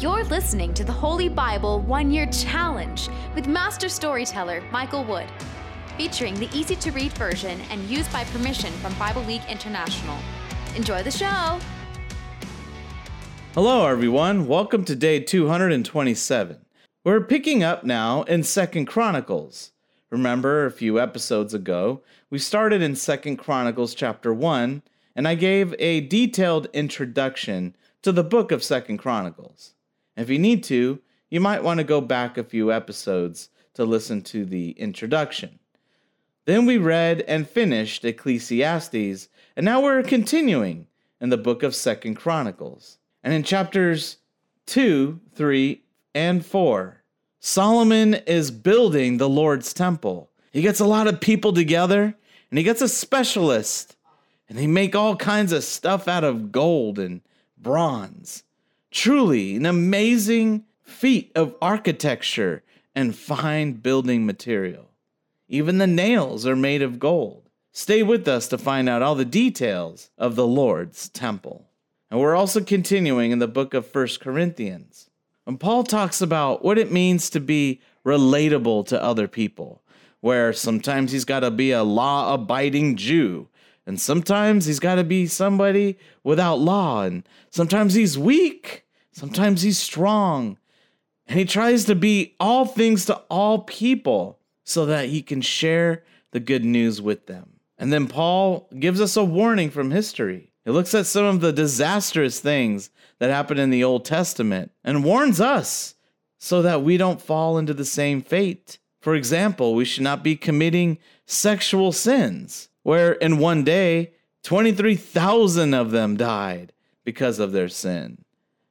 You're listening to the Holy Bible One-Year Challenge with Master Storyteller Michael Wood, featuring the easy-to-read version and used by permission from Bible League International. Enjoy the show! Hello, everyone. Welcome to day 227. We're picking up now in 2 Chronicles. Remember, a few episodes ago, we started in 2 Chronicles chapter 1, and I gave a detailed introduction to the book of 2 Chronicles. If you need to, you might want to go back a few episodes to listen to the introduction. Then we read and finished Ecclesiastes, and now we're continuing in the book of 2 Chronicles. And in chapters 2, 3, and 4, Solomon is building the Lord's temple. He gets a lot of people together, and he gets a specialist, and they make all kinds of stuff out of gold and bronze. Truly an amazing feat of architecture and fine building material. Even the nails are made of gold. Stay with us to find out all the details of the Lord's temple. And we're also continuing in the book of 1 Corinthians. And Paul talks about what it means to be relatable to other people, where sometimes he's got to be a law-abiding Jew, and sometimes he's got to be somebody without law, and sometimes he's weak, sometimes he's strong, and he tries to be all things to all people so that he can share the good news with them. And then Paul gives us a warning from history. It looks at some of the disastrous things that happened in the Old Testament and warns us so that we don't fall into the same fate. For example, we should not be committing sexual sins, where in one day, 23,000 of them died because of their sin.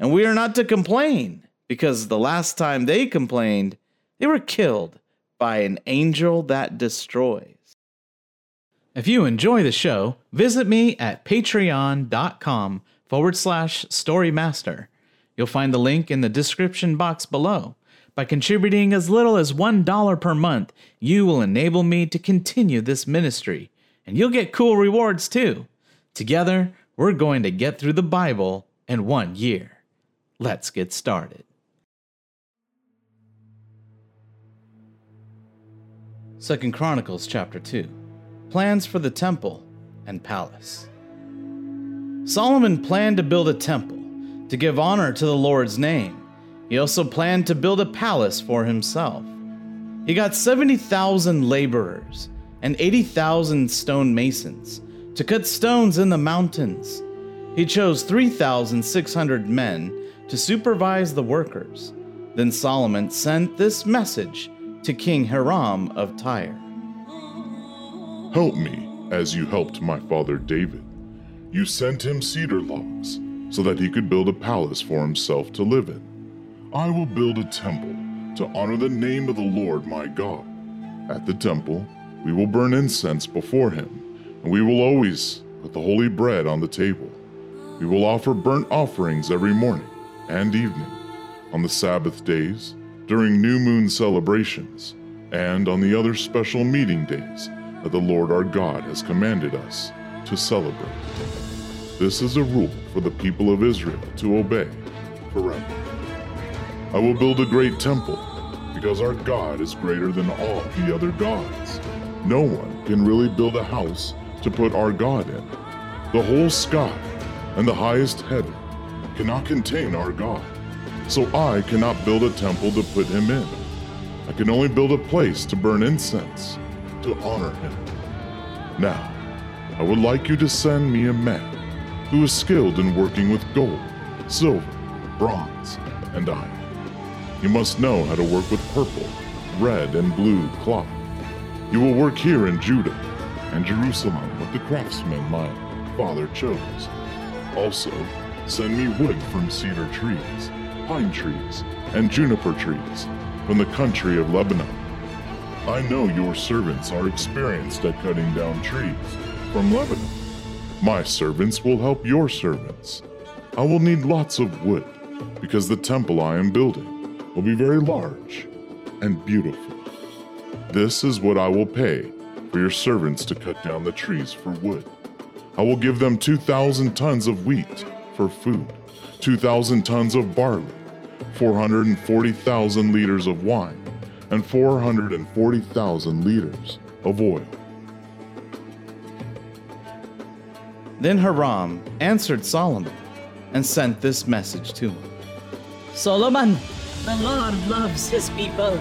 And we are not to complain, because the last time they complained, they were killed by an angel that destroys. If you enjoy the show, visit me at patreon.com/storymaster. You'll find the link in the description box below. By contributing as little as $1 per month, you will enable me to continue this ministry, and you'll get cool rewards too. Together, we're going to get through the Bible in 1 year. Let's get started. Second Chronicles chapter 2. Plans for the temple and palace. Solomon planned to build a temple to give honor to the Lord's name. He also planned to build a palace for himself. He got 70,000 laborers and 80,000 stonemasons to cut stones in the mountains. He chose 3,600 men to supervise the workers. Then Solomon sent this message to King Hiram of Tyre. Help me as you helped my father David. You sent him cedar logs so that he could build a palace for himself to live in. I will build a temple to honor the name of the Lord my God. At the temple, we will burn incense before him, and we will always put the holy bread on the table. We will offer burnt offerings every morning and evening, on the Sabbath days, during new moon celebrations, and on the other special meeting days that the Lord our God has commanded us to celebrate. This is a rule for the people of Israel to obey forever. I will build a great temple because our God is greater than all the other gods. No one can really build a house to put our God in. The whole sky and the highest heaven cannot contain our God, so I cannot build a temple to put him in. I can only build a place to burn incense, to honor him. Now, I would like you to send me a man who is skilled in working with gold, silver, bronze, and iron. You must know how to work with purple, red, and blue cloth. You will work here in Judah and Jerusalem with the craftsmen my father chose. Also, send me wood from cedar trees, pine trees, and juniper trees from the country of Lebanon. I know your servants are experienced at cutting down trees from Lebanon. My servants will help your servants. I will need lots of wood because the temple I am building will be very large and beautiful. This is what I will pay for your servants to cut down the trees for wood. I will give them 2,000 tons of wheat for food, 2,000 tons of barley, 440,000 liters of wine, and 440,000 liters of oil. Then Hiram answered Solomon and sent this message to him. Solomon, the Lord loves his people.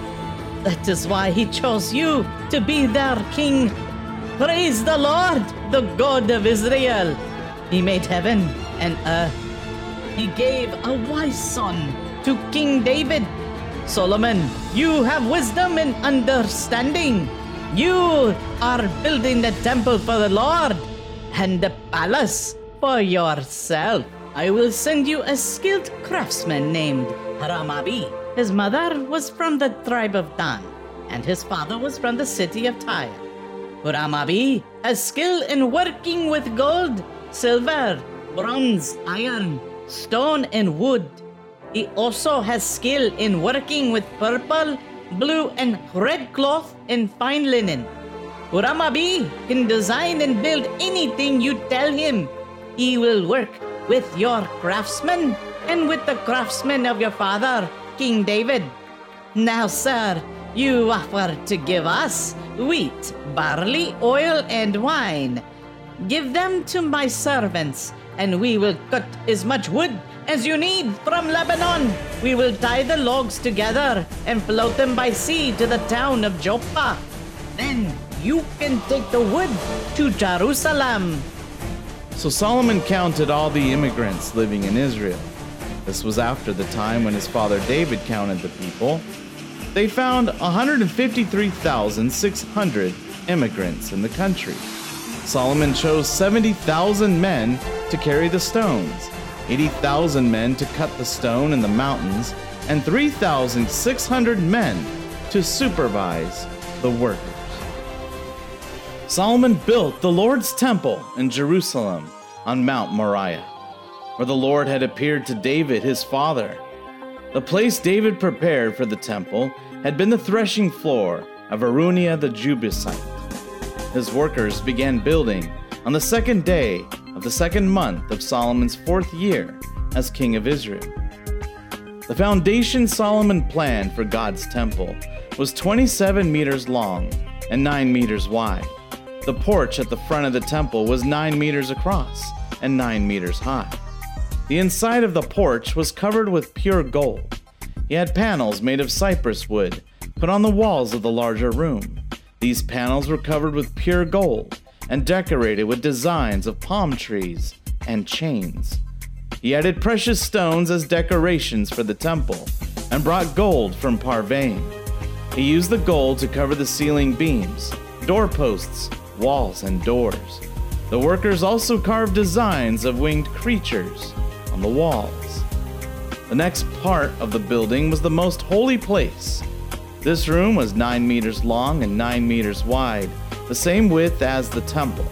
That is why he chose you to be their king. Praise the Lord, the God of Israel. He made heaven and earth. He gave a wise son to King David. Solomon, you have wisdom and understanding. You are building the temple for the Lord and the palace for yourself. I will send you a skilled craftsman named Huram-Abi. His mother was from the tribe of Dan, and his father was from the city of Tyre. Huram-Abi has skill in working with gold, silver, bronze, iron, stone, and wood. He also has skill in working with purple, blue, and red cloth and fine linen. Huram-Abi can design and build anything you tell him. He will work with your craftsmen and with the craftsmen of your father, King David. Now, sir, you offer to give us wheat, barley, oil, and wine. Give them to my servants, and we will cut as much wood as you need from Lebanon. We will tie the logs together and float them by sea to the town of Joppa. Then you can take the wood to Jerusalem. So Solomon counted all the immigrants living in Israel. This was after the time when his father David counted the people. They found 153,600 immigrants in the country. Solomon chose 70,000 men to carry the stones, 80,000 men to cut the stone in the mountains, and 3,600 men to supervise the workers. Solomon built the Lord's temple in Jerusalem on Mount Moriah, where the Lord had appeared to David, his father. The place David prepared for the temple had been the threshing floor of Araunah the Jebusite. His workers began building on the second day of the second month of Solomon's fourth year as king of Israel. The foundation Solomon planned for God's temple was 27 meters long and 9 meters wide. The porch at the front of the temple was 9 meters across and 9 meters high. The inside of the porch was covered with pure gold. He had panels made of cypress wood put on the walls of the larger room. These panels were covered with pure gold and decorated with designs of palm trees and chains. He added precious stones as decorations for the temple and brought gold from Parvain. He used the gold to cover the ceiling beams, doorposts, walls, and doors. The workers also carved designs of winged creatures on the walls. The next part of the building was the most holy place. This room was 9 meters long and 9 meters wide, the same width as the temple.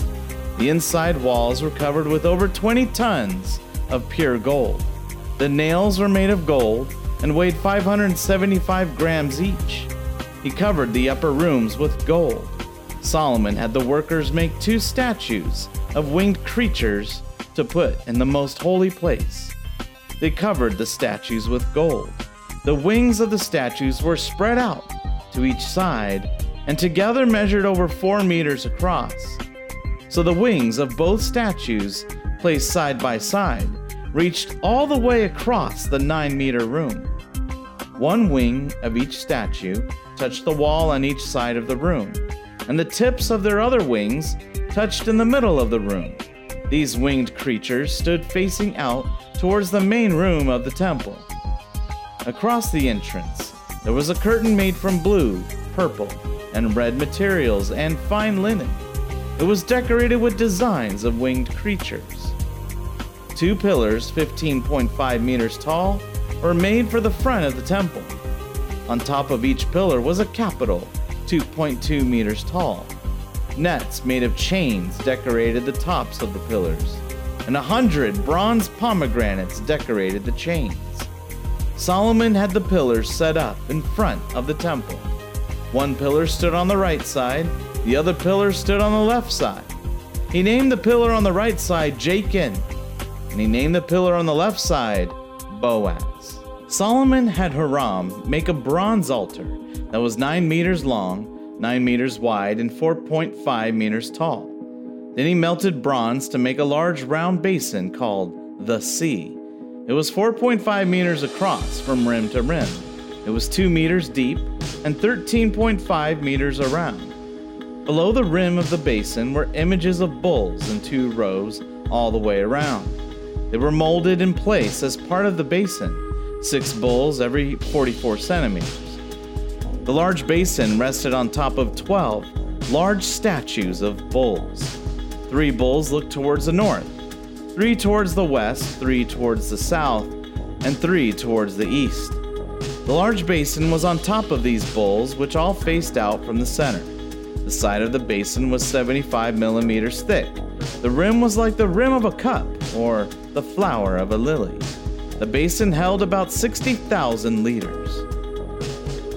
The inside walls were covered with over 20 tons of pure gold. The nails were made of gold and weighed 575 grams each. He covered the upper rooms with gold. Solomon had the workers make 2 statues of winged creatures to put in the most holy place. They covered the statues with gold. The wings of the statues were spread out to each side and together measured over 4 meters across. So the wings of both statues, placed side by side, reached all the way across the 9-meter room. One wing of each statue touched the wall on each side of the room, and the tips of their other wings touched in the middle of the room. These winged creatures stood facing out towards the main room of the temple. Across the entrance, there was a curtain made from blue, purple, and red materials and fine linen. It was decorated with designs of winged creatures. 2 pillars, 15.5 meters tall, were made for the front of the temple. On top of each pillar was a capital, 2.2 meters tall. Nets made of chains decorated the tops of the pillars, and 100 bronze pomegranates decorated the chains. Solomon had the pillars set up in front of the temple. One pillar stood on the right side, the other pillar stood on the left side. He named the pillar on the right side Jachin, and he named the pillar on the left side Boaz. Solomon had Hiram make a bronze altar that was 9 meters long, 9 meters wide, and 4.5 meters tall. Then he melted bronze to make a large round basin called the sea. It was 4.5 meters across from rim to rim. It was 2 meters deep and 13.5 meters around. Below the rim of the basin were images of bulls in 2 rows all the way around. They were molded in place as part of the basin, 6 bulls every 44 centimeters. The large basin rested on top of 12 large statues of bulls. 3 bulls looked towards the north, 3 towards the west, 3 towards the south, and 3 towards the east. The large basin was on top of these bulls, which all faced out from the center. The side of the basin was 75 millimeters thick. The rim was like the rim of a cup, or the flower of a lily. The basin held about 60,000 liters.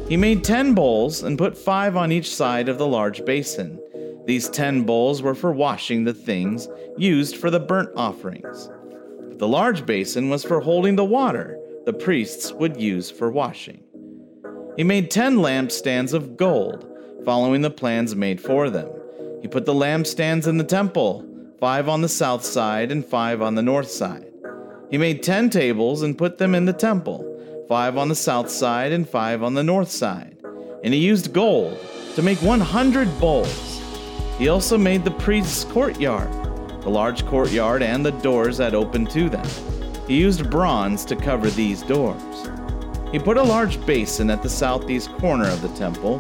He made 10 bowls and put 5 on each side of the large basin. These 10 bowls were for washing the things used for the burnt offerings. But the large basin was for holding the water the priests would use for washing. He made 10 lampstands of gold, following the plans made for them. He put the lampstands in the temple, 5 on the south side and 5 on the north side. He made 10 tables and put them in the temple, 5 on the south side and 5 on the north side. And he used gold to make 100 bowls. He also made the priest's courtyard, the large courtyard and the doors that opened to them. He used bronze to cover these doors. He put a large basin at the southeast corner of the temple.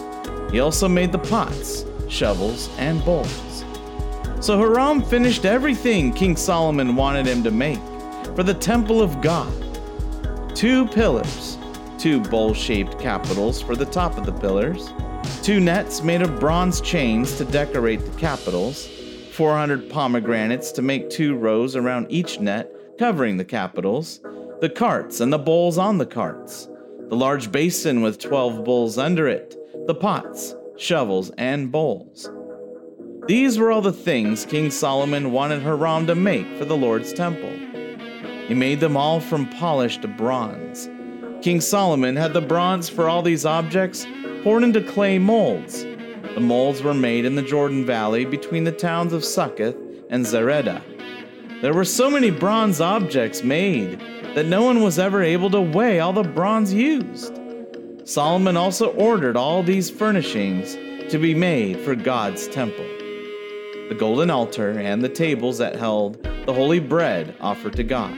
He also made the pots, shovels, and bowls. So Hiram finished everything King Solomon wanted him to make for the temple of God. 2 pillars, 2 bowl-shaped capitals for the top of the pillars, 2 nets made of bronze chains to decorate the capitals, 400 pomegranates to make 2 rows around each net covering the capitals, the carts and the bowls on the carts, the large basin with 12 bowls under it, the pots, shovels, and bowls. These were all the things King Solomon wanted Hiram to make for the Lord's temple. He made them all from polished bronze. King Solomon had the bronze for all these objects poured into clay molds. The molds were made in the Jordan Valley between the towns of Succoth and Zareda. There were so many bronze objects made that no one was ever able to weigh all the bronze used. Solomon also ordered all these furnishings to be made for God's temple: the golden altar and the tables that held the holy bread offered to God,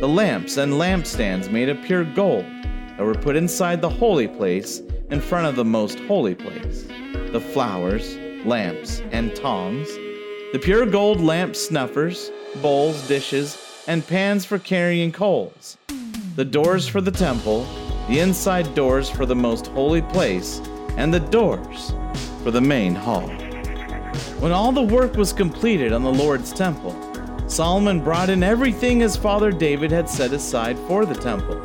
the lamps and lampstands made of pure gold that were put inside the holy place in front of the most holy place, the flowers, lamps, and tongs, the pure gold lamp snuffers, bowls, dishes, and pans for carrying coals, the doors for the temple, the inside doors for the most holy place, and the doors for the main hall. When all the work was completed on the Lord's temple, Solomon brought in everything his father David had set aside for the temple.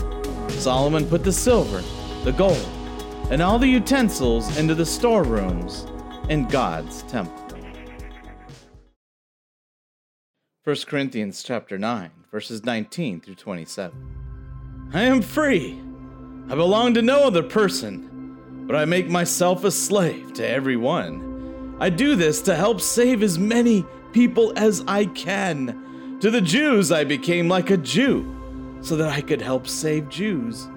Solomon put the silver, the gold, and all the utensils into the storerooms in God's temple. 1 Corinthians chapter 9, verses 19 through 27. I am free. I belong to no other person, but I make myself a slave to everyone. I do this to help save as many people as I can. To the Jews I became like a Jew, so that I could help save Jews.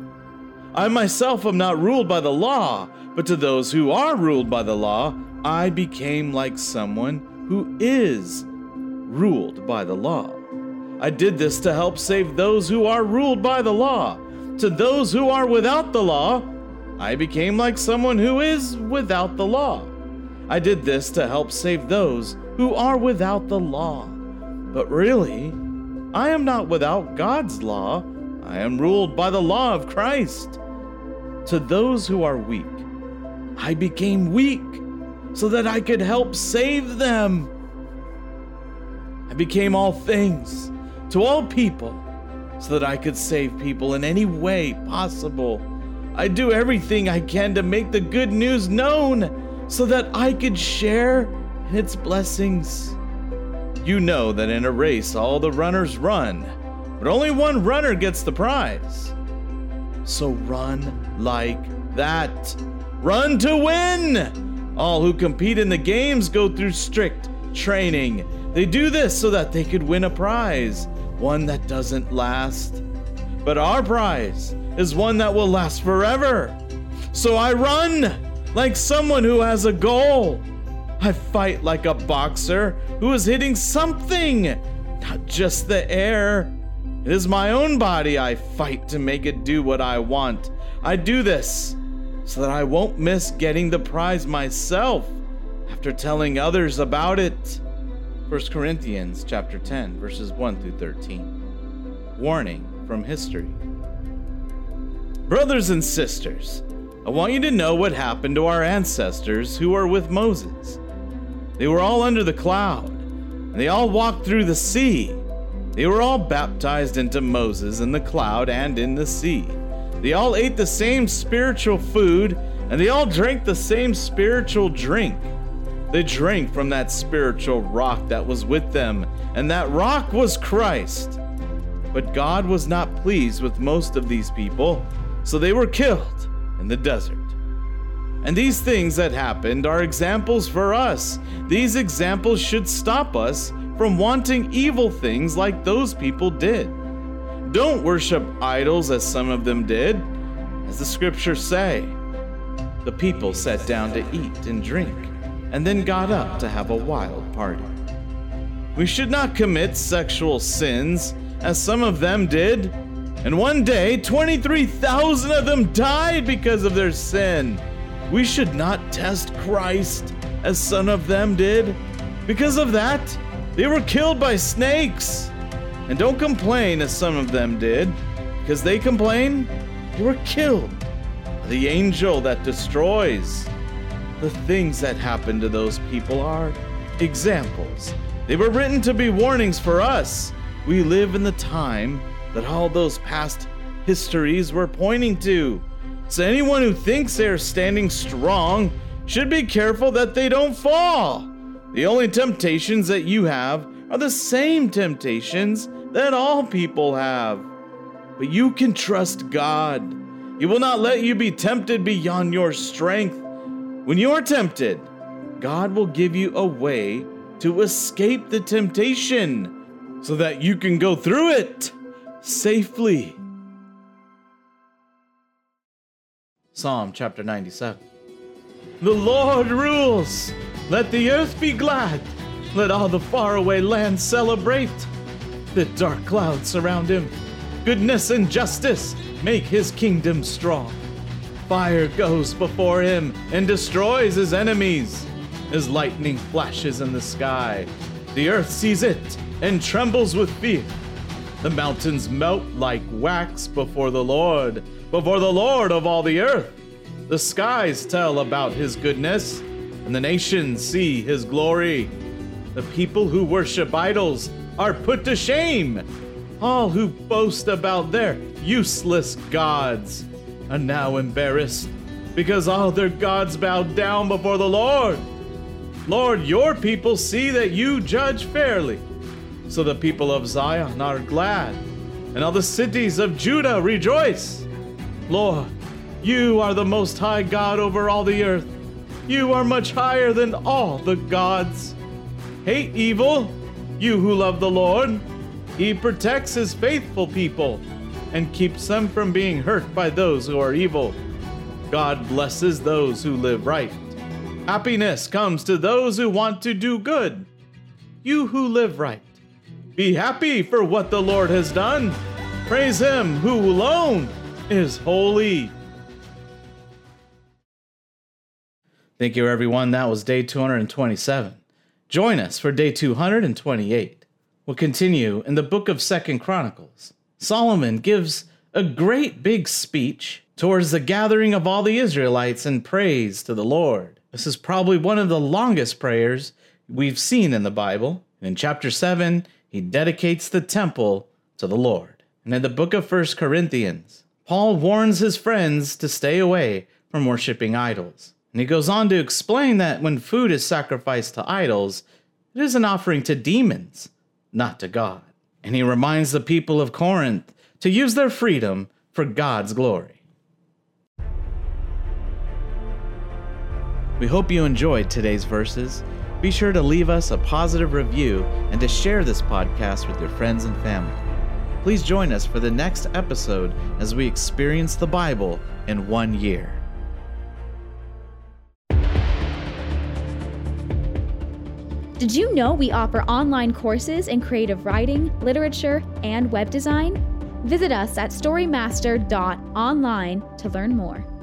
I myself am not ruled by the law, but to those who are ruled by the law, I became like someone who is ruled by the law. I did this to help save those who are ruled by the law. To those who are without the law, I became like someone who is without the law. I did this to help save those who are without the law. But really, I am not without God's law. I am ruled by the law of Christ. To those who are weak, I became weak so that I could help save them. I became all things to all people, so that I could save people in any way possible. I do everything I can to make the good news known, so that I could share in its blessings. You know that in a race all the runners run, but only one runner gets the prize. So run like that. Run to win! All who compete in the games go through strict training. They do this so that they could win a prize, one that doesn't last. But our prize is one that will last forever. So I run like someone who has a goal. I fight like a boxer who is hitting something, not just the air. It is my own body I fight to make it do what I want. I do this so that I won't miss getting the prize myself after telling others about it. 1 Corinthians chapter 10, verses 1 through 13. Warning from history. Brothers and sisters, I want you to know what happened to our ancestors who were with Moses. They were all under the cloud, and they all walked through the sea. They were all baptized into Moses in the cloud and in the sea. They all ate the same spiritual food, and they all drank the same spiritual drink. They drank from that spiritual rock that was with them, and that rock was Christ. But God was not pleased with most of these people, so they were killed in the desert. And these things that happened are examples for us. These examples should stop us from wanting evil things like those people did. Don't worship idols as some of them did. As the scriptures say, the people sat down to eat and drink, and then got up to have a wild party. We should not commit sexual sins, as some of them did. And one day, 23,000 of them died because of their sin. We should not test Christ, as some of them did. Because of that, they were killed by snakes. And don't complain, as some of them did. Because they complained, they were killed by the angel that destroys. The things that happened to those people are examples. They were written to be warnings for us. We live in the time that all those past histories were pointing to. So anyone who thinks they are standing strong should be careful that they don't fall. The only temptations that you have are the same temptations that all people have. But you can trust God. He will not let you be tempted beyond your strength. When you are tempted, God will give you a way to escape the temptation so that you can go through it safely. Psalm chapter 97. The Lord rules. Let the earth be glad. Let all the faraway lands celebrate. The dark clouds surround him. Goodness and justice make his kingdom strong. Fire goes before him and destroys his enemies. His lightning flashes in the sky. The earth sees it and trembles with fear. The mountains melt like wax before the Lord of all the earth. The skies tell about his goodness, and the nations see his glory. The people who worship idols are put to shame. All who boast about their useless gods are now embarrassed, because all their gods bowed down before the Lord. Lord, your people see that you judge fairly. So the people of Zion are glad, and all the cities of Judah rejoice. Lord, you are the most high God over all the earth. You are much higher than all the gods. Hate evil, you who love the Lord. He protects his faithful people and keeps them from being hurt by those who are evil. God blesses those who live right. Happiness comes to those who want to do good. You who live right, be happy for what the Lord has done. Praise him who alone is holy. Thank you, everyone. That was day 227. Join us for day 228. We'll continue in the book of 2 Chronicles. Solomon gives a great big speech towards the gathering of all the Israelites in praise to the Lord. This is probably one of the longest prayers we've seen in the Bible. And in chapter 7, he dedicates the temple to the Lord. And in the book of 1 Corinthians, Paul warns his friends to stay away from worshiping idols. And he goes on to explain that when food is sacrificed to idols, it is an offering to demons, not to God. And he reminds the people of Corinth to use their freedom for God's glory. We hope you enjoyed today's verses. Be sure to leave us a positive review and to share this podcast with your friends and family. Please join us for the next episode as we experience the Bible in 1 year. Did you know we offer online courses in creative writing, literature, and web design? Visit us at storymaster.online to learn more.